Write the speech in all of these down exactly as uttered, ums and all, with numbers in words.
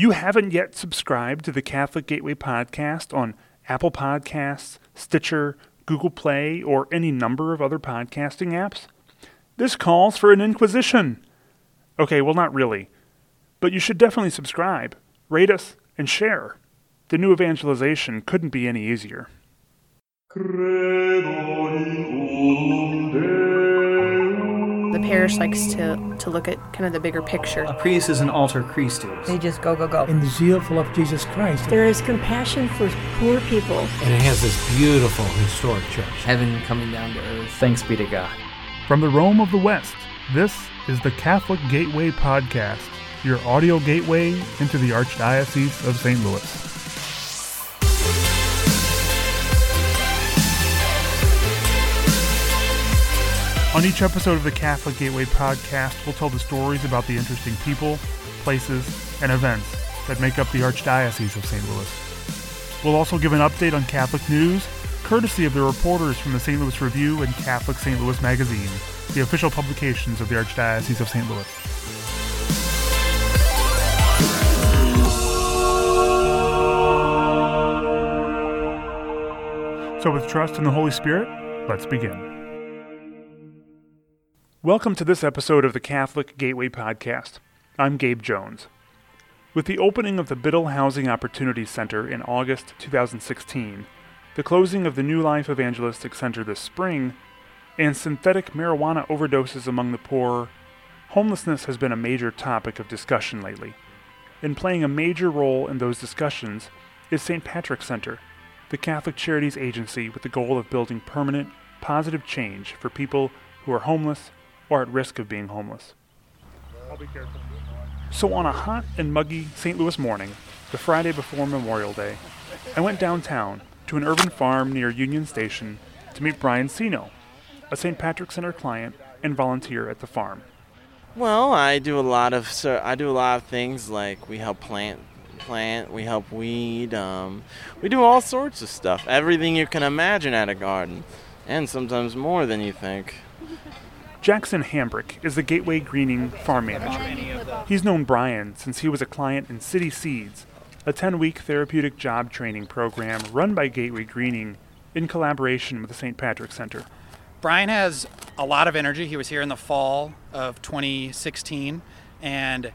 you haven't yet subscribed to the Catholic Gateway Podcast on Apple Podcasts, Stitcher, Google Play, or any number of other podcasting apps, this calls for an inquisition. Okay, well, not really. But you should definitely subscribe, rate us, and share. The new evangelization couldn't be any easier. The parish likes to, to look at kind of the bigger picture. A priest is an alter Christus. They just go, go, go. In the zeal full of Jesus Christ. There is compassion for poor people. And it has this beautiful historic church. Heaven coming down to earth. Thanks be to God. From the Rome of the West, this is the Catholic Gateway Podcast, your audio gateway into the Archdiocese of Saint Louis. On each episode of the Catholic Gateway Podcast, we'll tell the stories about the interesting people, places, and events that make up the Archdiocese of Saint Louis. We'll also give an update on Catholic news, courtesy of the reporters from the Saint Louis Review and Catholic Saint Louis Magazine, the official publications of the Archdiocese of Saint Louis. So with trust in the Holy Spirit, let's begin. Welcome to this episode of the Catholic Gateway Podcast. I'm Gabe Jones. With the opening of the Biddle Housing Opportunities Center in August twenty sixteen, the closing of the New Life Evangelistic Center this spring, and synthetic marijuana overdoses among the poor, homelessness has been a major topic of discussion lately. And playing a major role in those discussions is Saint Patrick Center, the Catholic Charities agency with the goal of building permanent, positive change for people who are homeless or at risk of being homeless. I'll be careful. So on a hot and muggy Saint Louis morning, the Friday before Memorial Day, I went downtown to an urban farm near Union Station to meet Brian Sino, a Saint Patrick Center client and volunteer at the farm. Well, I do a lot of so I do a lot of things, like we help plant plant, we help weed, um, we do all sorts of stuff, everything you can imagine at a garden, and sometimes more than you think. Jackson Hambrick is the Gateway Greening farm manager. He's known Brian since he was a client in City Seeds, a ten-week therapeutic job training program run by Gateway Greening in collaboration with the Saint Patrick Center. Brian has a lot of energy. He was here in the fall of twenty sixteen, and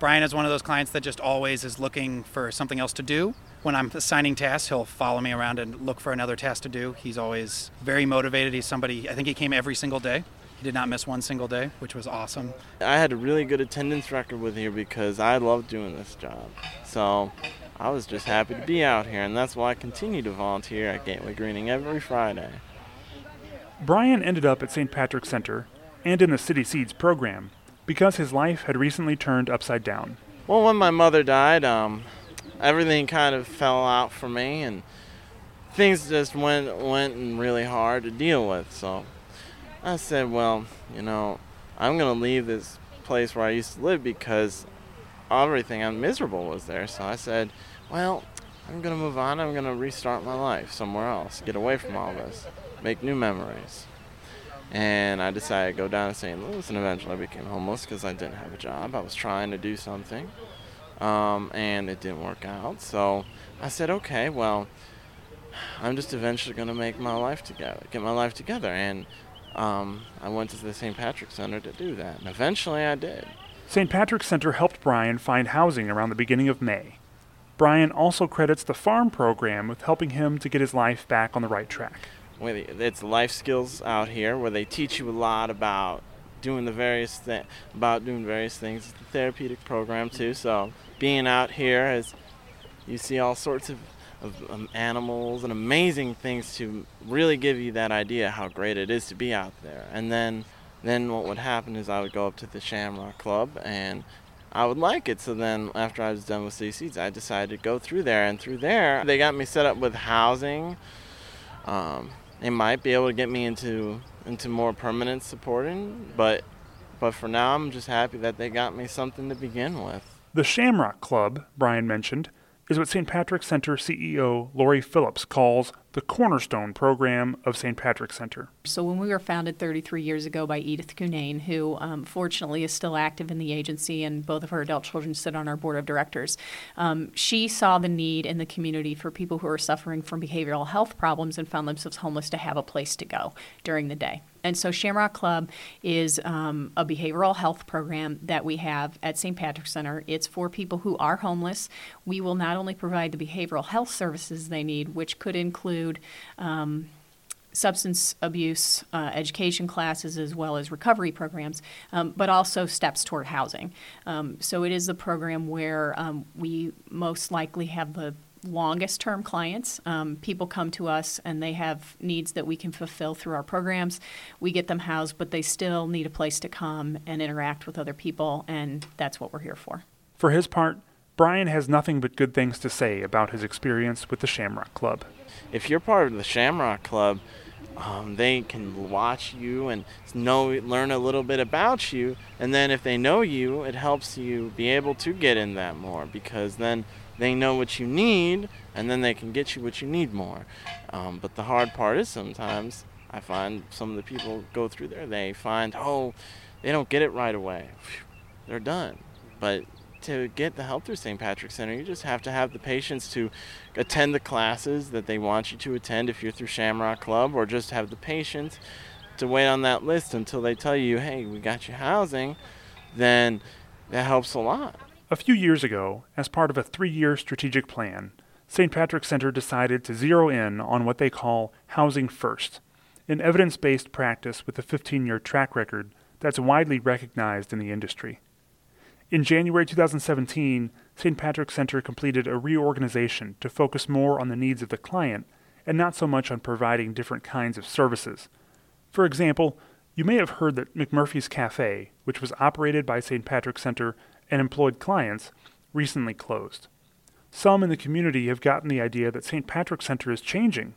Brian is one of those clients that just always is looking for something else to do. When I'm assigning tasks, he'll follow me around and look for another task to do. He's always very motivated. He's somebody, I think he came every single day. He did not miss one single day, which was awesome. I had a really good attendance record with you because I love doing this job. So I was just happy to be out here, and that's why I continue to volunteer at Gateway Greening every Friday. Brian ended up at Saint Patrick Center and in the City Seeds program because his life had recently turned upside down. Well, when my mother died, um, everything kind of fell out for me, and things just went went really hard to deal with. So I said, well, you know, I'm going to leave this place where I used to live because everything I'm miserable was there. So I said, well, I'm going to move on. I'm going to restart my life somewhere else, get away from all this, make new memories. And I decided to go down to Saint Louis, and eventually I became homeless because I didn't have a job. I was trying to do something, um, and it didn't work out. So I said, okay, well, I'm just eventually going to make my life together, get my life together. And um, I went to the Saint Patrick Center to do that, and eventually I did. Saint Patrick Center helped Brian find housing around the beginning of May. Brian also credits the farm program with helping him to get his life back on the right track. It's life skills out here where they teach you a lot about doing the various thi- about doing various things. It's a therapeutic program too, so being out here is you see all sorts of, of um, animals and amazing things to really give you that idea how great it is to be out there. And then then what would happen is I would go up to the Shamrock Club and I would like it. So then after I was done with City Seeds, I decided to go through there, and through there they got me set up with housing. Um, They might be able to get me into into more permanent supporting, but but for now I'm just happy that they got me something to begin with. The Shamrock Club, Brian mentioned, is what Saint Patrick Center C E O Lori Phillips calls the cornerstone program of Saint Patrick Center. So when we were founded thirty-three years ago by Edith Cunane, who um, fortunately is still active in the agency, and both of her adult children sit on our board of directors, um, she saw the need in the community for people who are suffering from behavioral health problems and found themselves homeless to have a place to go during the day. And so Shamrock Club is um, a behavioral health program that we have at Saint Patrick Center. It's for people who are homeless. We will not only provide the behavioral health services they need, which could include um, substance abuse uh, education classes as well as recovery programs, um, but also steps toward housing. Um, so it is the program where um, we most likely have the longest term clients. Um, people come to us and they have needs that we can fulfill through our programs. We get them housed, but they still need a place to come and interact with other people, and that's what we're here for. For his part, Brian has nothing but good things to say about his experience with the Shamrock Club. If you're part of the Shamrock Club, um, they can watch you and know, learn a little bit about you, and then if they know you, it helps you be able to get in that more, because then they know what you need, and then they can get you what you need more. Um, but the hard part is sometimes I find some of the people go through there, they find, oh, they don't get it right away. They're done. But to get the help through Saint Patrick Center, you just have to have the patience to attend the classes that they want you to attend if you're through Shamrock Club, or just have the patience to wait on that list until they tell you, hey, we got you housing. Then that helps a lot. A few years ago, as part of a three-year strategic plan, Saint Patrick Center decided to zero in on what they call Housing First, an evidence-based practice with a fifteen-year track record that's widely recognized in the industry. In January twenty seventeen, Saint Patrick Center completed a reorganization to focus more on the needs of the client and not so much on providing different kinds of services. For example, you may have heard that McMurphy's Cafe, which was operated by Saint Patrick Center and employed clients, recently closed. Some in the community have gotten the idea that Saint Patrick Center is changing,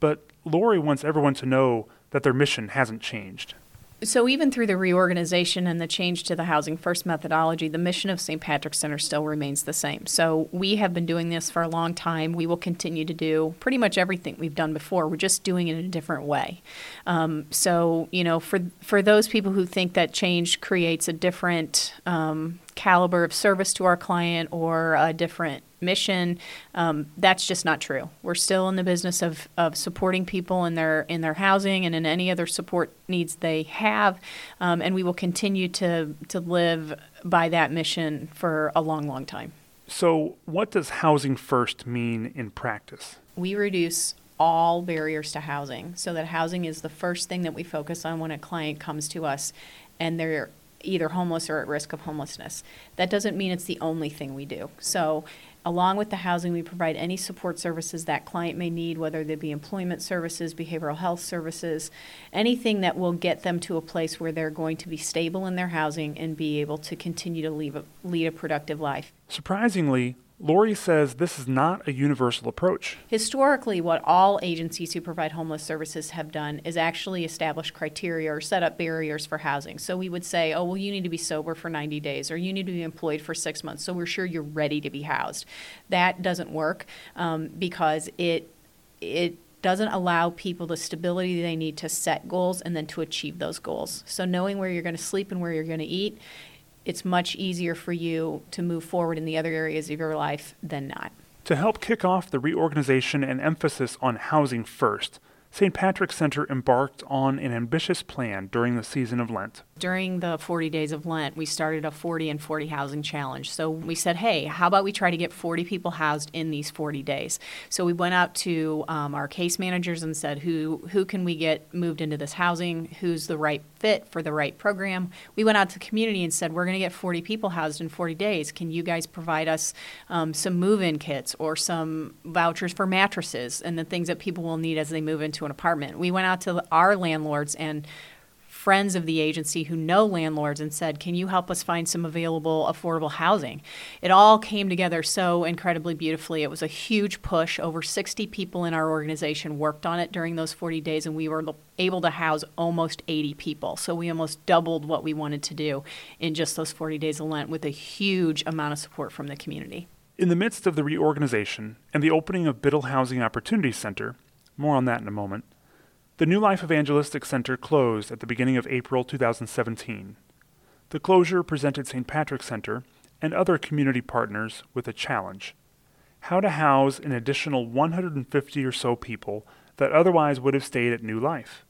but Lori wants everyone to know that their mission hasn't changed. So even through the reorganization and the change to the Housing First methodology, the mission of Saint Patrick Center still remains the same. So we have been doing this for a long time. We will continue to do pretty much everything we've done before. We're just doing it in a different way. Um, so, you know, for for those people who think that change creates a different um, caliber of service to our client or a different mission, um, that's just not true. We're still in the business of, of supporting people in their in their housing and in any other support needs they have, um, and we will continue to to live by that mission for a long, long time. So what does Housing First mean in practice? We reduce all barriers to housing, so that housing is the first thing that we focus on when a client comes to us and they're either homeless or at risk of homelessness. That doesn't mean it's the only thing we do. So along with the housing, we provide any support services that client may need, whether they be employment services, behavioral health services, anything that will get them to a place where they're going to be stable in their housing and be able to continue to leave a, lead a productive life. Surprisingly, Lori says this is not a universal approach. Historically, what all agencies who provide homeless services have done is actually establish criteria or set up barriers for housing. So we would say, oh, well, you need to be sober for ninety days, or you need to be employed for six months, so we're sure you're ready to be housed. That doesn't work um, because it it doesn't allow people the stability they need to set goals and then to achieve those goals. So knowing where you're going to sleep and where you're going to eat, it's much easier for you to move forward in the other areas of your life than not. To help kick off the reorganization and emphasis on Housing First, Saint Patrick Center embarked on an ambitious plan during the season of Lent. During the forty days of Lent, we started a forty and forty housing challenge. So we said, hey, how about we try to get forty people housed in these forty days? So we went out to um, our case managers and said, who who can we get moved into this housing? Who's the right fit for the right program? We went out to the community and said, we're going to get forty people housed in forty days. Can you guys provide us um, some move-in kits or some vouchers for mattresses and the things that people will need as they move into an apartment? We went out to our landlords and friends of the agency who know landlords and said, can you help us find some available affordable housing? It all came together so incredibly beautifully. It was a huge push. Over sixty people in our organization worked on it during those forty days, and we were able to house almost eighty people. So we almost doubled what we wanted to do in just those forty days of Lent with a huge amount of support from the community. In the midst of the reorganization and the opening of Biddle Housing Opportunities Center, More on that in a moment. The New Life Evangelistic Center closed at the beginning of April two thousand seventeen. The closure presented Saint Patrick Center and other community partners with a challenge: how to house an additional one hundred fifty or so people that otherwise would have stayed at New Life.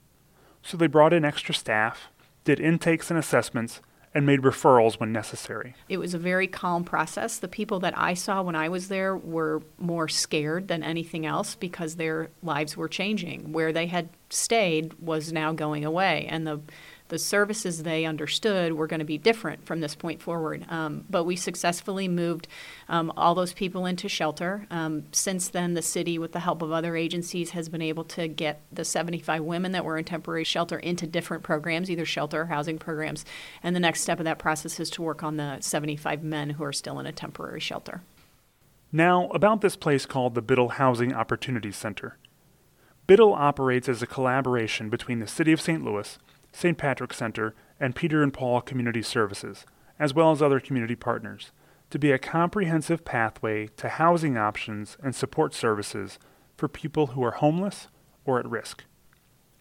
So they brought in extra staff, did intakes and assessments, and made referrals when necessary. It was a very calm process. The people that I saw when I was there were more scared than anything else because their lives were changing. Where they had stayed was now going away, and the the services they understood were going to be different from this point forward. Um, but we successfully moved um, all those people into shelter. Um, since then, the city, with the help of other agencies, has been able to get the seventy-five women that were in temporary shelter into different programs, either shelter or housing programs. And the next step of that process is to work on the seventy-five men who are still in a temporary shelter. Now, about this place called the Biddle Housing Opportunities Center. Biddle operates as a collaboration between the City of Saint Louis, Saint Patrick Center, and Peter and Paul Community Services, as well as other community partners, to be a comprehensive pathway to housing options and support services for people who are homeless or at risk.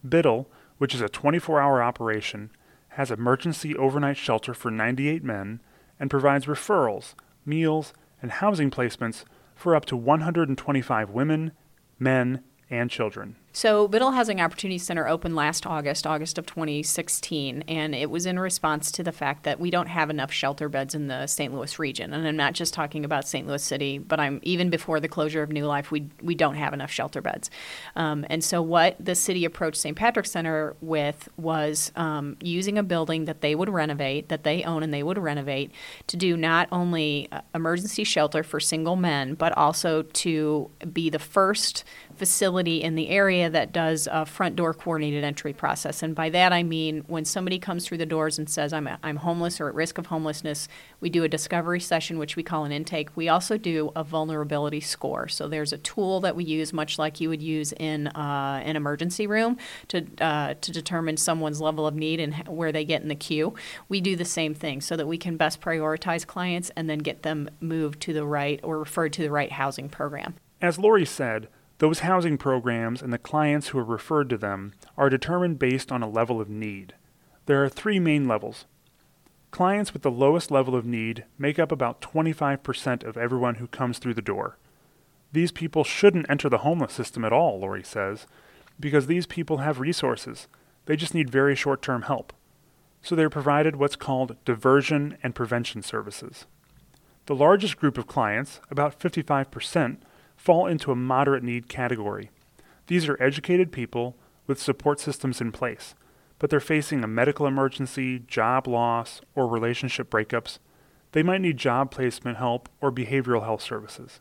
Biddle, which is a twenty-four hour operation, has emergency overnight shelter for ninety-eight men and provides referrals, meals, and housing placements for up to one hundred twenty-five women, men, and children. So Biddle Housing Opportunities Center opened last August, August of twenty sixteen, and it was in response to the fact that we don't have enough shelter beds in the Saint Louis region. And I'm not just talking about Saint Louis City, but I'm even before the closure of New Life, we we don't have enough shelter beds. Um, and so what the city approached Saint Patrick Center with was um, using a building that they would renovate, that they own and they would renovate, to do not only emergency shelter for single men, but also to be the first facility in the area that does a front door coordinated entry process. And by that I mean when somebody comes through the doors and says, I'm I'm homeless or at risk of homelessness, we do a discovery session, which we call an intake. We also do a vulnerability score. So there's a tool that we use, much like you would use in uh, an emergency room, to uh, to determine someone's level of need and where they get in the queue. We do the same thing so that we can best prioritize clients and then get them moved to the right or referred to the right housing program. As Lori said, those housing programs and the clients who are referred to them are determined based on a level of need. There are three main levels. Clients with the lowest level of need make up about twenty-five percent of everyone who comes through the door. These people shouldn't enter the homeless system at all, Lori says, because these people have resources. They just need very short-term help. So they're provided what's called diversion and prevention services. The largest group of clients, about fifty-five percent, fall into a moderate need category. These are educated people with support systems in place, but they're facing a medical emergency, job loss, or relationship breakups. They might need job placement help or behavioral health services.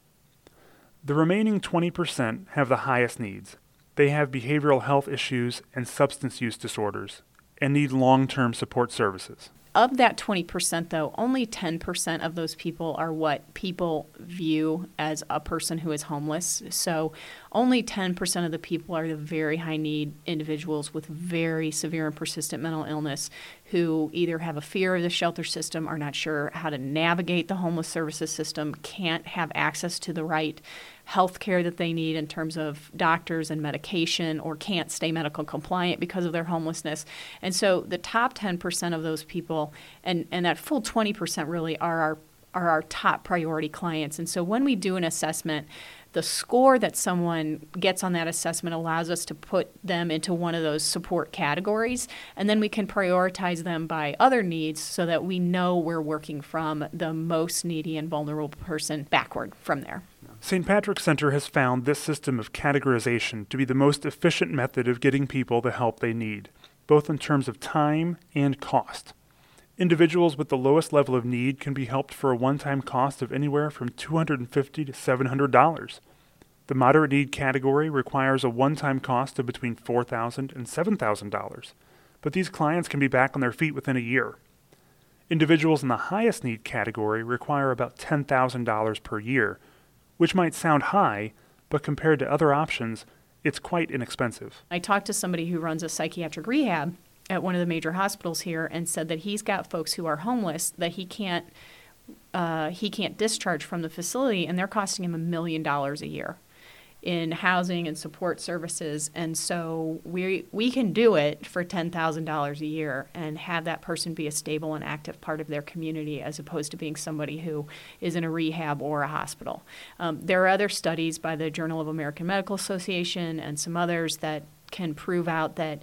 The remaining twenty percent have the highest needs. They have behavioral health issues and substance use disorders and need long-term support services. Of that twenty percent, though, only ten percent of those people are what people view as a person who is homeless. So only ten percent of the people are the very high-need individuals with very severe and persistent mental illness who either have a fear of the shelter system, are not sure how to navigate the homeless services system, can't have access to the right health care that they need in terms of doctors and medication, or can't stay medical compliant because of their homelessness. And so the top ten percent of those people, and, and that full twenty percent really are our are our top priority clients. And so when we do an assessment, the score that someone gets on that assessment allows us to put them into one of those support categories, and then we can prioritize them by other needs so that we know we're working from the most needy and vulnerable person backward from there. Saint Patrick Center has found this system of categorization to be the most efficient method of getting people the help they need, both in terms of time and cost. Individuals with the lowest level of need can be helped for a one-time cost of anywhere from two hundred fifty dollars to seven hundred dollars. The moderate need category requires a one-time cost of between four thousand dollars and seven thousand dollars, but these clients can be back on their feet within a year. Individuals in the highest need category require about ten thousand dollars per year, which might sound high, but compared to other options, it's quite inexpensive. I talked to somebody who runs a psychiatric rehab at one of the major hospitals here and said that he's got folks who are homeless that he can't uh, he can't discharge from the facility, and they're costing him a million dollars a year. in housing and support services. And so we we can do it for ten thousand dollars a year and have that person be a stable and active part of their community, as opposed to being somebody who is in a rehab or a hospital. Um, there are other studies by the Journal of American Medical Association and some others that can prove out that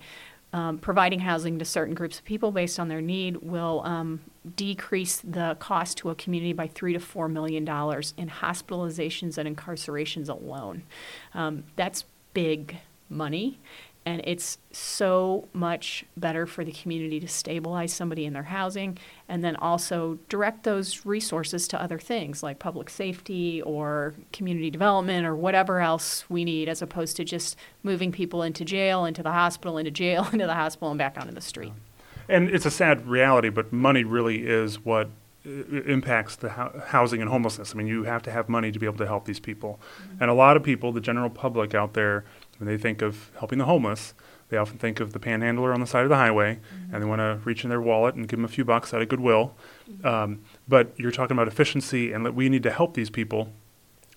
um, providing housing to certain groups of people based on their need will um, decrease the cost to a community by three to four million dollars in hospitalizations and incarcerations alone. Um, that's big money, and it's so much better for the community to stabilize somebody in their housing and then also direct those resources to other things like public safety or community development or whatever else we need, as opposed to just moving people into jail, into the hospital, into jail, into the hospital, and back onto the street. And it's a sad reality, but money really is what impacts the ho- housing and homelessness. I mean, you have to have money to be able to help these people. Mm-hmm. And a lot of people, the general public out there, when they think of helping the homeless, they often think of the panhandler on the side of the highway, mm-hmm. and they want to reach in their wallet and give them a few bucks out of Goodwill. Mm-hmm. Um, but you're talking about efficiency and that we need to help these people,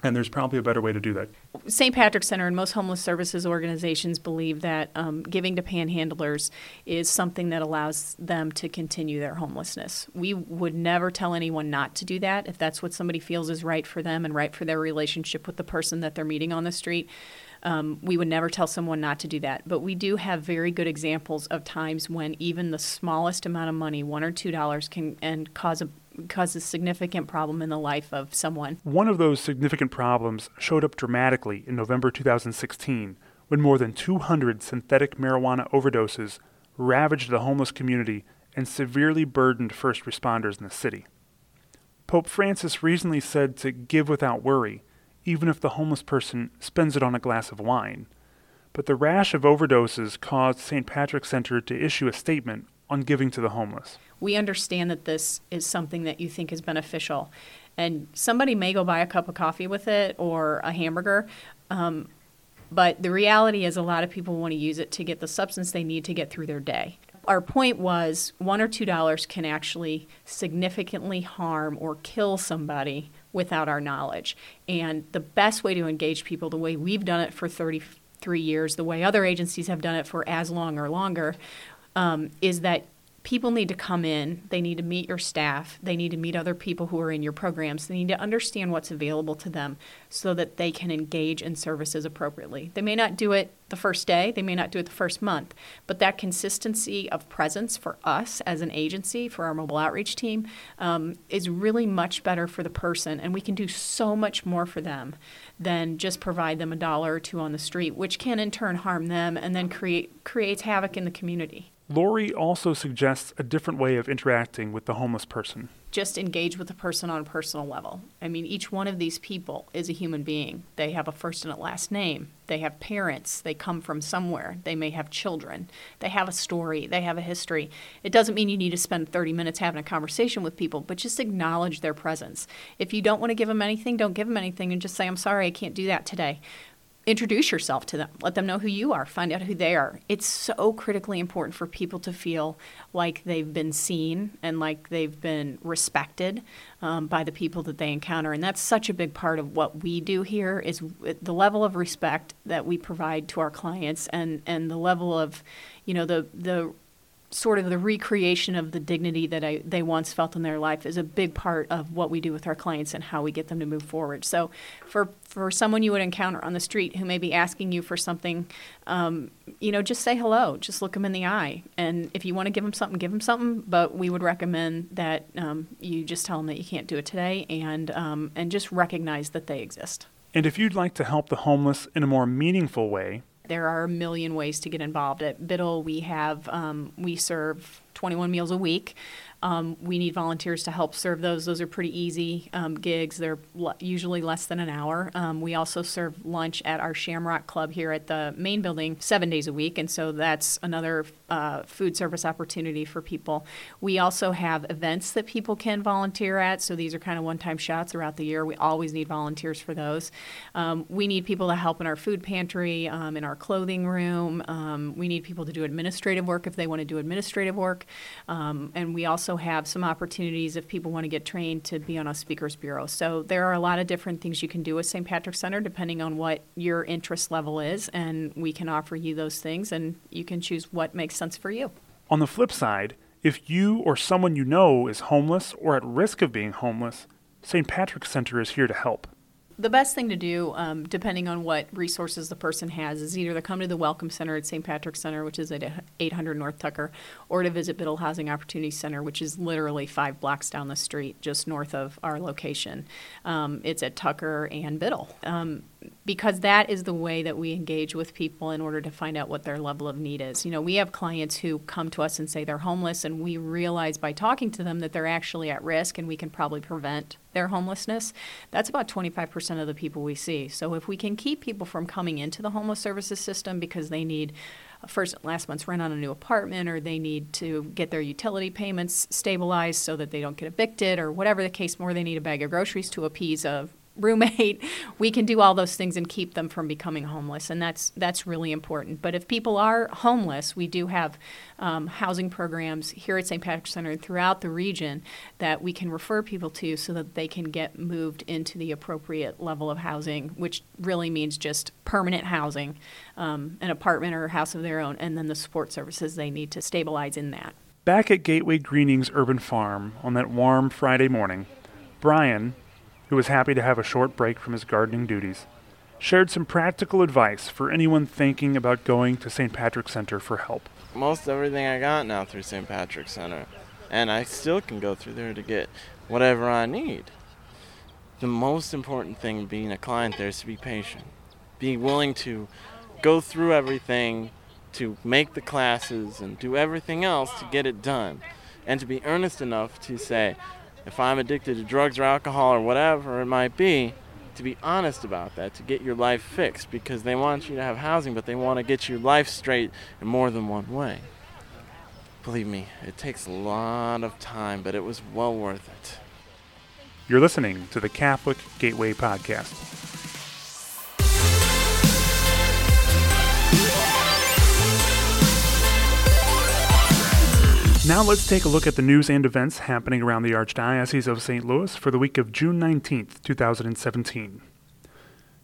and there's probably a better way to do that. Saint Patrick Center and most homeless services organizations believe that um, giving to panhandlers is something that allows them to continue their homelessness. We would never tell anyone not to do that if that's what somebody feels is right for them and right for their relationship with the person that they're meeting on the street. Um, we would never tell someone not to do that. But we do have very good examples of times when even the smallest amount of money, one or two dollars, can and cause a cause a significant problem in the life of someone. One of those significant problems showed up dramatically in November two thousand sixteen when more than two hundred synthetic marijuana overdoses ravaged the homeless community and severely burdened first responders in the city. Pope Francis recently said to give without worry, even if the homeless person spends it on a glass of wine. But the rash of overdoses caused Saint Patrick Center to issue a statement on giving to the homeless. We understand that this is something that you think is beneficial, and somebody may go buy a cup of coffee with it or a hamburger, um, but the reality is a lot of people want to use it to get the substance they need to get through their day. Our point was one or two dollars can actually significantly harm or kill somebody without our knowledge. And the best way to engage people, the way we've done it for thirty-three years, the way other agencies have done it for as long or longer, um, is that people need to come in, they need to meet your staff, they need to meet other people who are in your programs, they need to understand what's available to them so that they can engage in services appropriately. They may not do it the first day, they may not do it the first month, but that consistency of presence for us as an agency, for our mobile outreach team, um, is really much better for the person, and we can do so much more for them than just provide them a dollar or two on the street, which can in turn harm them and then create creates havoc in the community. Lori also suggests a different way of interacting with the homeless person. Just engage with the person on a personal level. I mean, each one of these people is a human being. They have a first and a last name. They have parents. They come from somewhere. They may have children. They have a story. They have a history. It doesn't mean you need to spend thirty minutes having a conversation with people, but just acknowledge their presence. If you don't want to give them anything, don't give them anything and just say, I'm sorry, I can't do that today. Introduce yourself to them. Let them know who you are. Find out who they are. It's so critically important for people to feel like they've been seen and like they've been respected um, by the people that they encounter. And that's such a big part of what we do here is the level of respect that we provide to our clients and, and the level of, you know, the the sort of the recreation of the dignity that I, they once felt in their life is a big part of what we do with our clients and how we get them to move forward. So for for someone you would encounter on the street who may be asking you for something, um, you know, just say hello. Just look them in the eye. And if you want to give them something, give them something. But we would recommend that um, you just tell them that you can't do it today and um, and just recognize that they exist. And if you'd like to help the homeless in a more meaningful way, there are a million ways to get involved. At Biddle, we have um, we serve twenty-one meals a week. Um, we need volunteers to help serve those. Those are pretty easy um, gigs. They're l- usually less than an hour. Um, we also serve lunch at our Shamrock Club here at the main building seven days a week, and so that's another uh, food service opportunity for people. We also have events that people can volunteer at, so these are kind of one-time shots throughout the year. We always need volunteers for those. Um, we need people to help in our food pantry, um, in our clothing room. Um, we need people to do administrative work if they want to do administrative work, um, and we also also have some opportunities if people want to get trained to be on a speakers bureau. So there are a lot of different things you can do with Saint Patrick Center depending on what your interest level is, and we can offer you those things, and you can choose what makes sense for you. On the flip side, if you or someone you know is homeless or at risk of being homeless, Saint Patrick Center is here to help. The best thing to do, um, depending on what resources the person has, is either to come to the Welcome Center at Saint Patrick Center, which is at eight hundred North Tucker, or to visit Biddle Housing Opportunities Center, which is literally five blocks down the street, just north of our location. Um, it's at Tucker and Biddle. Um, because that is the way that we engage with people in order to find out what their level of need is. You know, we have clients who come to us and say they're homeless, and we realize by talking to them that they're actually at risk and we can probably prevent their homelessness. That's about twenty-five percent of the people we see. So if we can keep people from coming into the homeless services system because they need first and last month's rent on a new apartment, or they need to get their utility payments stabilized so that they don't get evicted, or whatever the case, more they need a bag of groceries to appease a roommate, we can do all those things and keep them from becoming homeless, and that's that's really important. But if people are homeless, we do have um, housing programs here at Saint Patrick Center and throughout the region that we can refer people to so that they can get moved into the appropriate level of housing, which really means just permanent housing, um, an apartment or a house of their own, and then the support services they need to stabilize in that. Back at Gateway Greening's Urban Farm on that warm Friday morning, Brian, who was happy to have a short break from his gardening duties, shared some practical advice for anyone thinking about going to Saint Patrick Center for help. Most everything I got now through Saint Patrick Center, and I still can go through there to get whatever I need. The most important thing being a client there is to be patient, be willing to go through everything, to make the classes and do everything else to get it done, and to be earnest enough to say, if I'm addicted to drugs or alcohol or whatever it might be, to be honest about that, to get your life fixed, because they want you to have housing, but they want to get your life straight in more than one way. Believe me, it takes a lot of time, but it was well worth it. You're listening to the Catholic Gateway Podcast. Now let's take a look at the news and events happening around the Archdiocese of Saint Louis for the week of June nineteenth, twenty seventeen.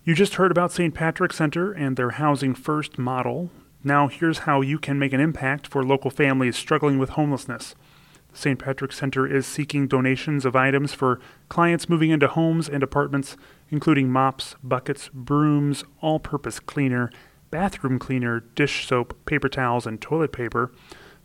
You just heard about Saint Patrick Center and their Housing First model. Now here's how you can make an impact for local families struggling with homelessness. The Saint Patrick Center is seeking donations of items for clients moving into homes and apartments, including mops, buckets, brooms, all-purpose cleaner, bathroom cleaner, dish soap, paper towels, and toilet paper.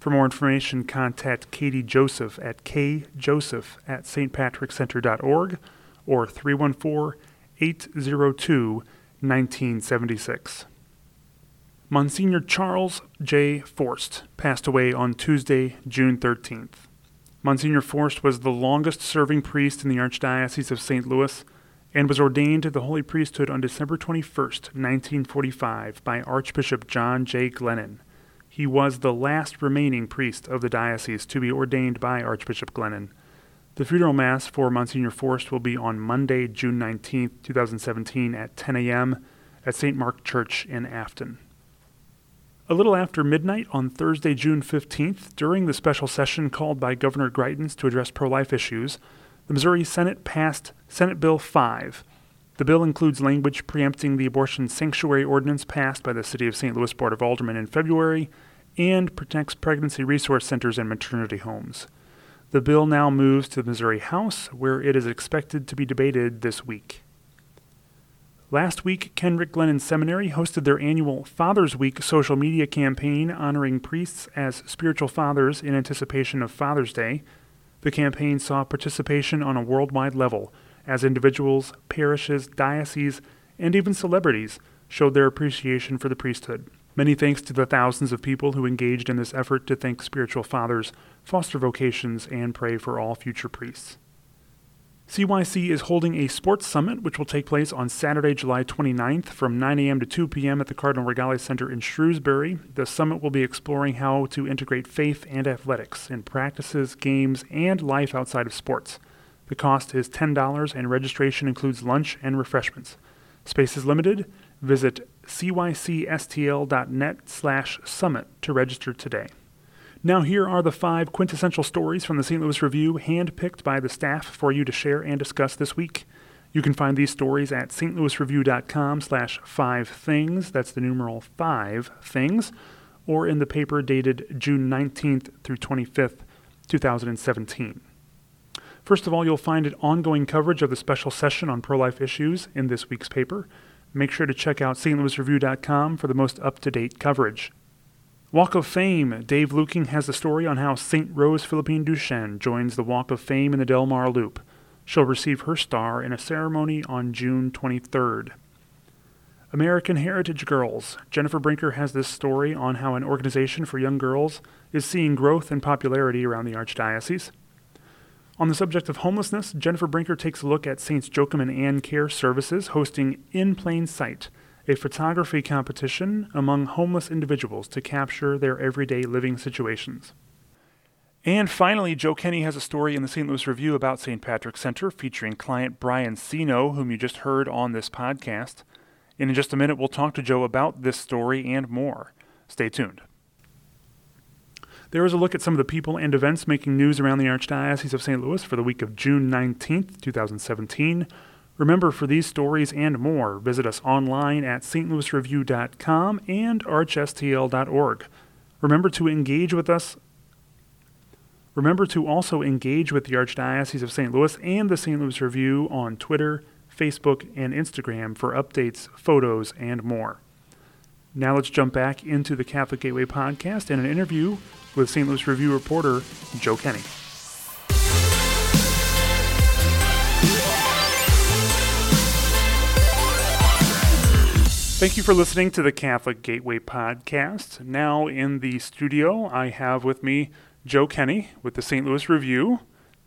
For more information, contact Katie Joseph at k joseph at s t patrick center dot org or three one four, eight oh two, one nine seven six. Monsignor Charles J. Forst passed away on Tuesday, June thirteenth. Monsignor Forst was the longest-serving priest in the Archdiocese of Saint Louis and was ordained to the Holy Priesthood on December twenty-first, nineteen forty-five by Archbishop John J. Glennon. He was the last remaining priest of the diocese to be ordained by Archbishop Glennon. The funeral mass for Monsignor Forst will be on Monday, June nineteenth, twenty seventeen at ten a.m. at Saint Mark Church in Afton. A little after midnight on Thursday, June fifteenth, during the special session called by Governor Greitens to address pro-life issues, the Missouri Senate passed Senate Bill five. The bill includes language preempting the abortion sanctuary ordinance passed by the City of Saint Louis Board of Aldermen in February and protects pregnancy resource centers and maternity homes. The bill now moves to the Missouri House, where it is expected to be debated this week. Last week, Kenrick Glennon Seminary hosted their annual Father's Week social media campaign honoring priests as spiritual fathers in anticipation of Father's Day. The campaign saw participation on a worldwide level, as individuals, parishes, dioceses, and even celebrities showed their appreciation for the priesthood. Many thanks to the thousands of people who engaged in this effort to thank spiritual fathers, foster vocations, and pray for all future priests. C Y C is holding a sports summit, which will take place on Saturday, July twenty-ninth from nine a.m. to two p.m. at the Cardinal Rigali Center in Shrewsbury. The summit will be exploring how to integrate faith and athletics in practices, games, and life outside of sports. The cost is ten dollars, and registration includes lunch and refreshments. Space is limited. Visit c y c s t l dot net slash summit to register today. Now here are the five quintessential stories from the Saint Louis Review, handpicked by the staff for you to share and discuss this week. You can find these stories at stlouisreview.com slash five things, that's the numeral five things, or in the paper dated June nineteenth through twenty-fifth, two thousand seventeen. First of all, you'll find ongoing coverage of the special session on pro-life issues in this week's paper. Make sure to check out S T Louis Review dot com for the most up-to-date coverage. Walk of Fame. Dave Lueking has a story on how Saint Rose Philippine Duchesne joins the Walk of Fame in the Del Mar Loop. She'll receive her star in a ceremony on June twenty-third. American Heritage Girls. Jennifer Brinker has this story on how an organization for young girls is seeing growth and popularity around the Archdiocese. On the subject of homelessness, Jennifer Brinker takes a look at Saints Joachim and Anne Care Services hosting In Plain Sight, a photography competition among homeless individuals to capture their everyday living situations. And finally, Joe Kenny has a story in the Saint Louis Review about Saint Patrick Center featuring client Brian Sino, whom you just heard on this podcast. And in just a minute, we'll talk to Joe about this story and more. Stay tuned. There is a look at some of the people and events making news around the Archdiocese of Saint Louis for the week of June nineteenth, two thousand seventeen. Remember, for these stories and more, visit us online at S T Louis Review dot com and arch S T L dot org. Remember to engage with us. Remember to also engage with the Archdiocese of Saint Louis and the Saint Louis Review on Twitter, Facebook, and Instagram for updates, photos, and more. Now let's jump back into the Catholic Gateway Podcast and an interview with Saint Louis Review reporter Joe Kenny. Thank you for listening to the Catholic Gateway Podcast. Now in the studio, I have with me Joe Kenny with the Saint Louis Review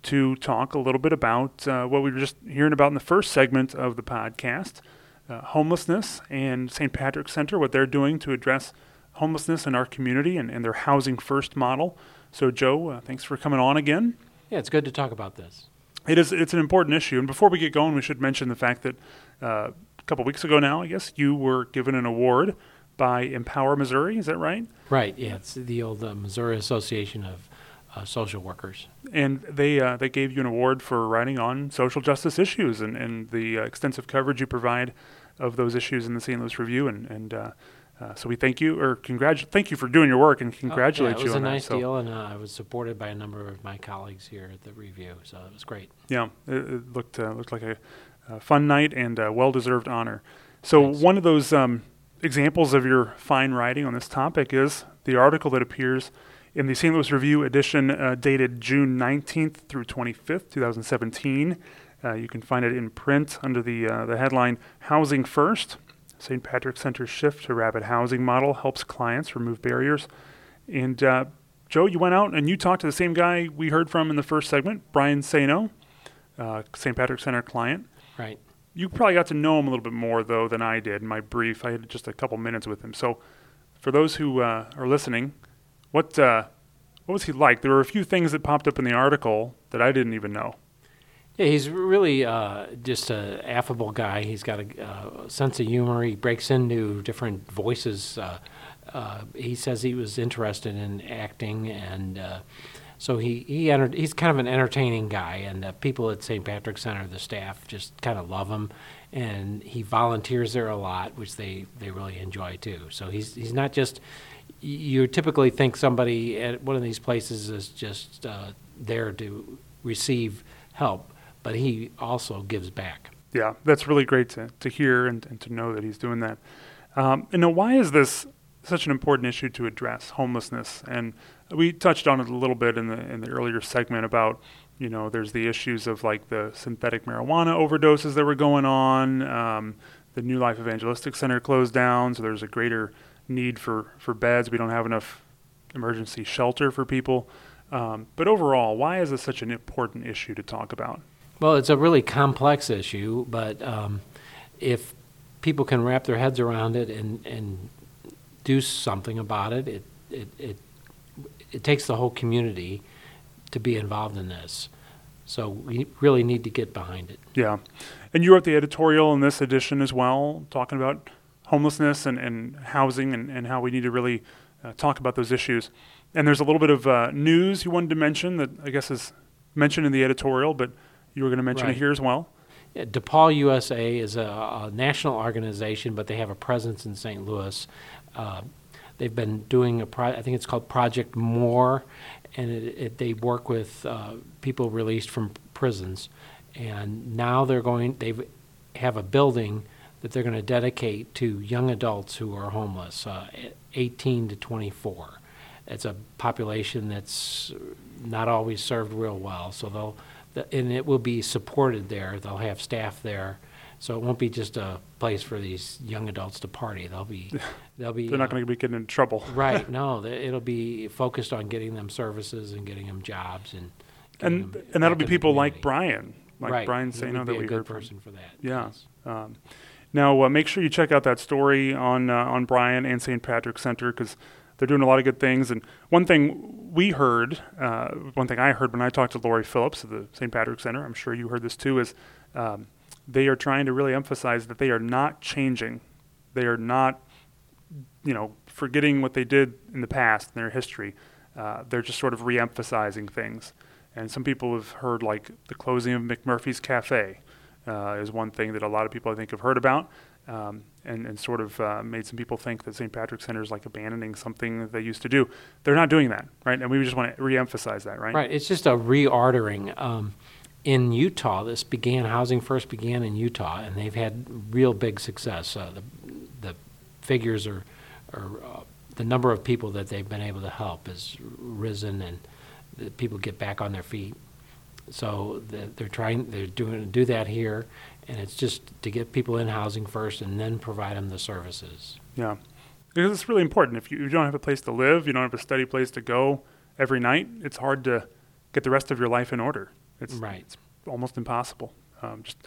to talk a little bit about uh, what we were just hearing about in the first segment of the podcast, uh, homelessness and Saint Patrick Center, what they're doing to address homelessness in our community and, and their housing first model. So Joe, uh, thanks for coming on again. Yeah, it's good to talk about this. It is, it's an important issue. And before we get going, we should mention the fact that uh, a couple weeks ago now, I guess, you were given an award by Empower Missouri, is that right? Right, yeah, it's the old uh, Missouri Association of Uh, social workers. And they uh, they gave you an award for writing on social justice issues and, and the uh, extensive coverage you provide of those issues in the Saint Louis Review. And, and uh, uh, so we thank you, or congratu- thank you for doing your work and congratulate oh, yeah, you on that. It was a nice that, so. deal, and uh, I was supported by a number of my colleagues here at the Review, so it was great. Yeah, it, it looked, uh, looked like a, a fun night and a well-deserved honor. So Thanks. One of those um, examples of your fine writing on this topic is the article that appears in the Saint Louis Review edition uh, dated June nineteenth through twenty-fifth, two thousand seventeen. Uh, you can find it in print under the uh, the headline, Housing First, Saint Patrick Center's Shift to Rapid Housing Model Helps Clients Remove Barriers. And uh, Joe, you went out and you talked to the same guy we heard from in the first segment, Brian Sano, uh, Saint Patrick Center client. Right. You probably got to know him a little bit more, though, than I did in my brief. I had just a couple minutes with him. So for those who uh, are listening, What uh, what was he like? There were a few things that popped up in the article that I didn't even know. Yeah, he's really uh, just an affable guy. He's got a uh, sense of humor. He breaks into different voices. Uh, uh, he says he was interested in acting, and uh, so he he entered, he's kind of an entertaining guy. And uh, people at Saint Patrick Center, the staff, just kind of love him. And he volunteers there a lot, which they, they really enjoy too. So he's he's not just. You typically think somebody at one of these places is just uh, there to receive help, but he also gives back. Yeah, that's really great to, to hear and, and to know that he's doing that. Um, and now, why is this such an important issue to address, homelessness? And we touched on it a little bit in the in the earlier segment about, you know, there's the issues of like the synthetic marijuana overdoses that were going on. Um, the New Life Evangelistic Center closed down, so there's a greater need for, for beds. We don't have enough emergency shelter for people. Um, but overall, why is this such an important issue to talk about? Well, it's a really complex issue, but um, if people can wrap their heads around it and, and do something about it, it, it, it, it takes the whole community to be involved in this. So we really need to get behind it. Yeah. And you wrote the editorial in this edition as well, talking about homelessness and, and housing and, and how we need to really uh, talk about those issues. And there's a little bit of uh, news you wanted to mention that I guess is mentioned in the editorial, but you were going to mention right. it here as well. Yeah, DePaul U S A is a, a national organization, but they have a presence in Saint Louis. Uh, they've been doing a pro- I think it's called Project More, and it, it, they work with uh, people released from prisons. And now they're going, they have a building that they're going to dedicate to young adults who are homeless, uh, eighteen to twenty-four. It's a population that's not always served real well, so they'll, and it will be supported there. They'll have staff there, so it won't be just a place for these young adults to party. They'll be, they'll be. They're not uh, going to be getting in trouble. Right? No, it'll be focused on getting them services and getting them jobs, and and and that'll be people like Brian, like right. Brian Sino, that we heard from. Be a good person for that. Yeah. Yes. Um, now uh, make sure you check out that story on uh, on Brian and Saint Patrick Center, because they're doing a lot of good things. And one thing we heard, uh, one thing I heard when I talked to Lori Phillips of the Saint Patrick Center, I'm sure you heard this too, is um, they are trying to really emphasize that they are not changing. They are not, you know, forgetting what they did in the past, in their history. Uh, they're just sort of re-emphasizing things. And some people have heard, like, the closing of McMurphy's Cafe uh, is one thing that a lot of people I think have heard about. Um, and, and sort of uh, made some people think that Saint Patrick Center is like abandoning something that they used to do. They're not doing that, right? And we just want to reemphasize that, right? Right. It's just a reordering. Um, in Utah, this began, Housing First began in Utah, and they've had real big success. Uh, the the figures are, are uh, the number of people that they've been able to help has risen, and the people get back on their feet. So the, they're trying, they're doing do that here. And it's just to get people in housing first and then provide them the services. Yeah. Because it's really important. If you, you don't have a place to live, you don't have a steady place to go every night, it's hard to get the rest of your life in order. It's, right. It's almost impossible. Um, just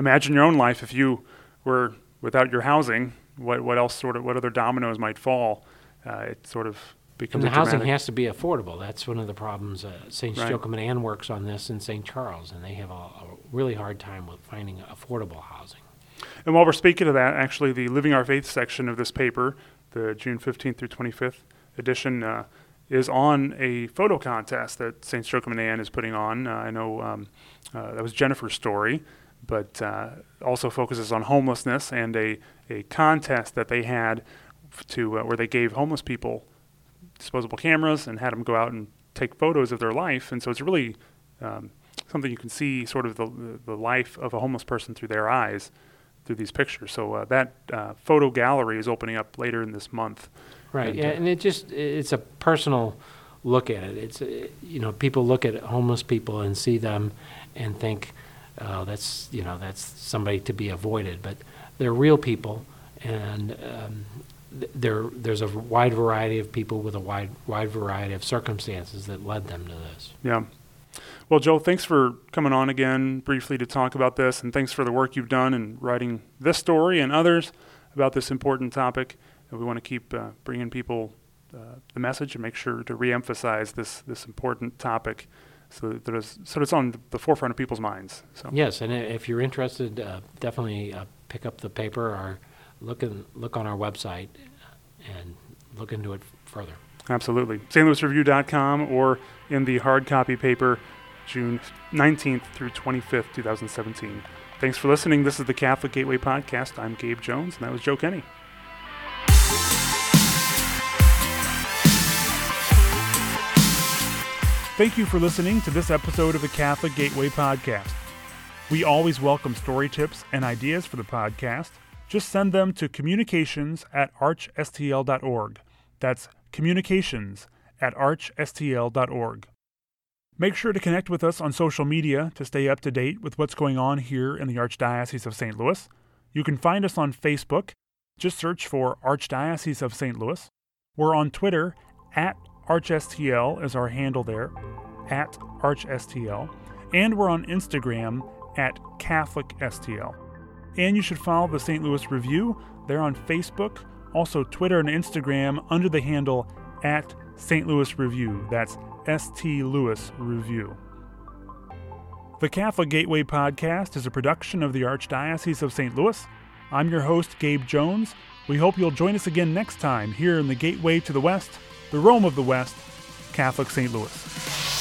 imagine your own life if you were without your housing. What what else sort of, what other dominoes might fall? Uh, it sort of becomes a dramatic. And the housing has to be affordable. That's one of the problems. Uh, Saints right. Joachim and Anne works on this in Saint Charles, and they have a, a really hard time with finding affordable housing. And while we're speaking of that, actually the Living Our Faith section of this paper, the June fifteenth through twenty-fifth edition, uh, is on a photo contest that Saints Joachim and Anne is putting on. Uh, I know um, uh, that was Jennifer's story, but uh, also focuses on homelessness and a, a contest that they had to uh, where they gave homeless people disposable cameras and had them go out and take photos of their life. And so it's really um, something you can see sort of the the life of a homeless person through their eyes through these pictures. So uh, that uh, photo gallery is opening up later in this month. Right, and, yeah, uh, and it just, it's a personal look at it. It's, you know, people look at homeless people and see them and think, oh, that's, you know, that's somebody to be avoided. But they're real people, and um, there there's a wide variety of people with a wide wide variety of circumstances that led them to this. Yeah. Well, Joe, thanks for coming on again briefly to talk about this, and thanks for the work you've done in writing this story and others about this important topic. And we want to keep uh, bringing people uh, the message and make sure to reemphasize this this important topic so that there's, so it's on the forefront of people's minds. So yes, and if you're interested, uh, definitely uh, pick up the paper or look, in, look on our website and look into it further. Absolutely. S T Louis Review dot com or in the hard copy paper, June nineteenth through twenty-fifth, twenty seventeen. Thanks for listening. This is the Catholic Gateway Podcast. I'm Gabe Jones, and that was Joe Kenny. Thank you for listening to this episode of the Catholic Gateway Podcast. We always welcome story tips and ideas for the podcast. Just send them to communications at arch s t l dot org. That's communications at arch s t l dot org. Make sure to connect with us on social media to stay up to date with what's going on here in the Archdiocese of Saint Louis. You can find us on Facebook. Just search for Archdiocese of Saint Louis. We're on Twitter, at ArchSTL is our handle there, at ArchSTL. And we're on Instagram, at CatholicSTL. And you should follow the Saint Louis Review. They're on Facebook, also Twitter and Instagram under the handle at Saint Louis Review. That's Saint Louis Review. The Catholic Gateway Podcast is a production of the Archdiocese of Saint Louis. I'm your host, Gabe Jones. We hope you'll join us again next time here in the Gateway to the West, the Rome of the West, Catholic Saint Louis.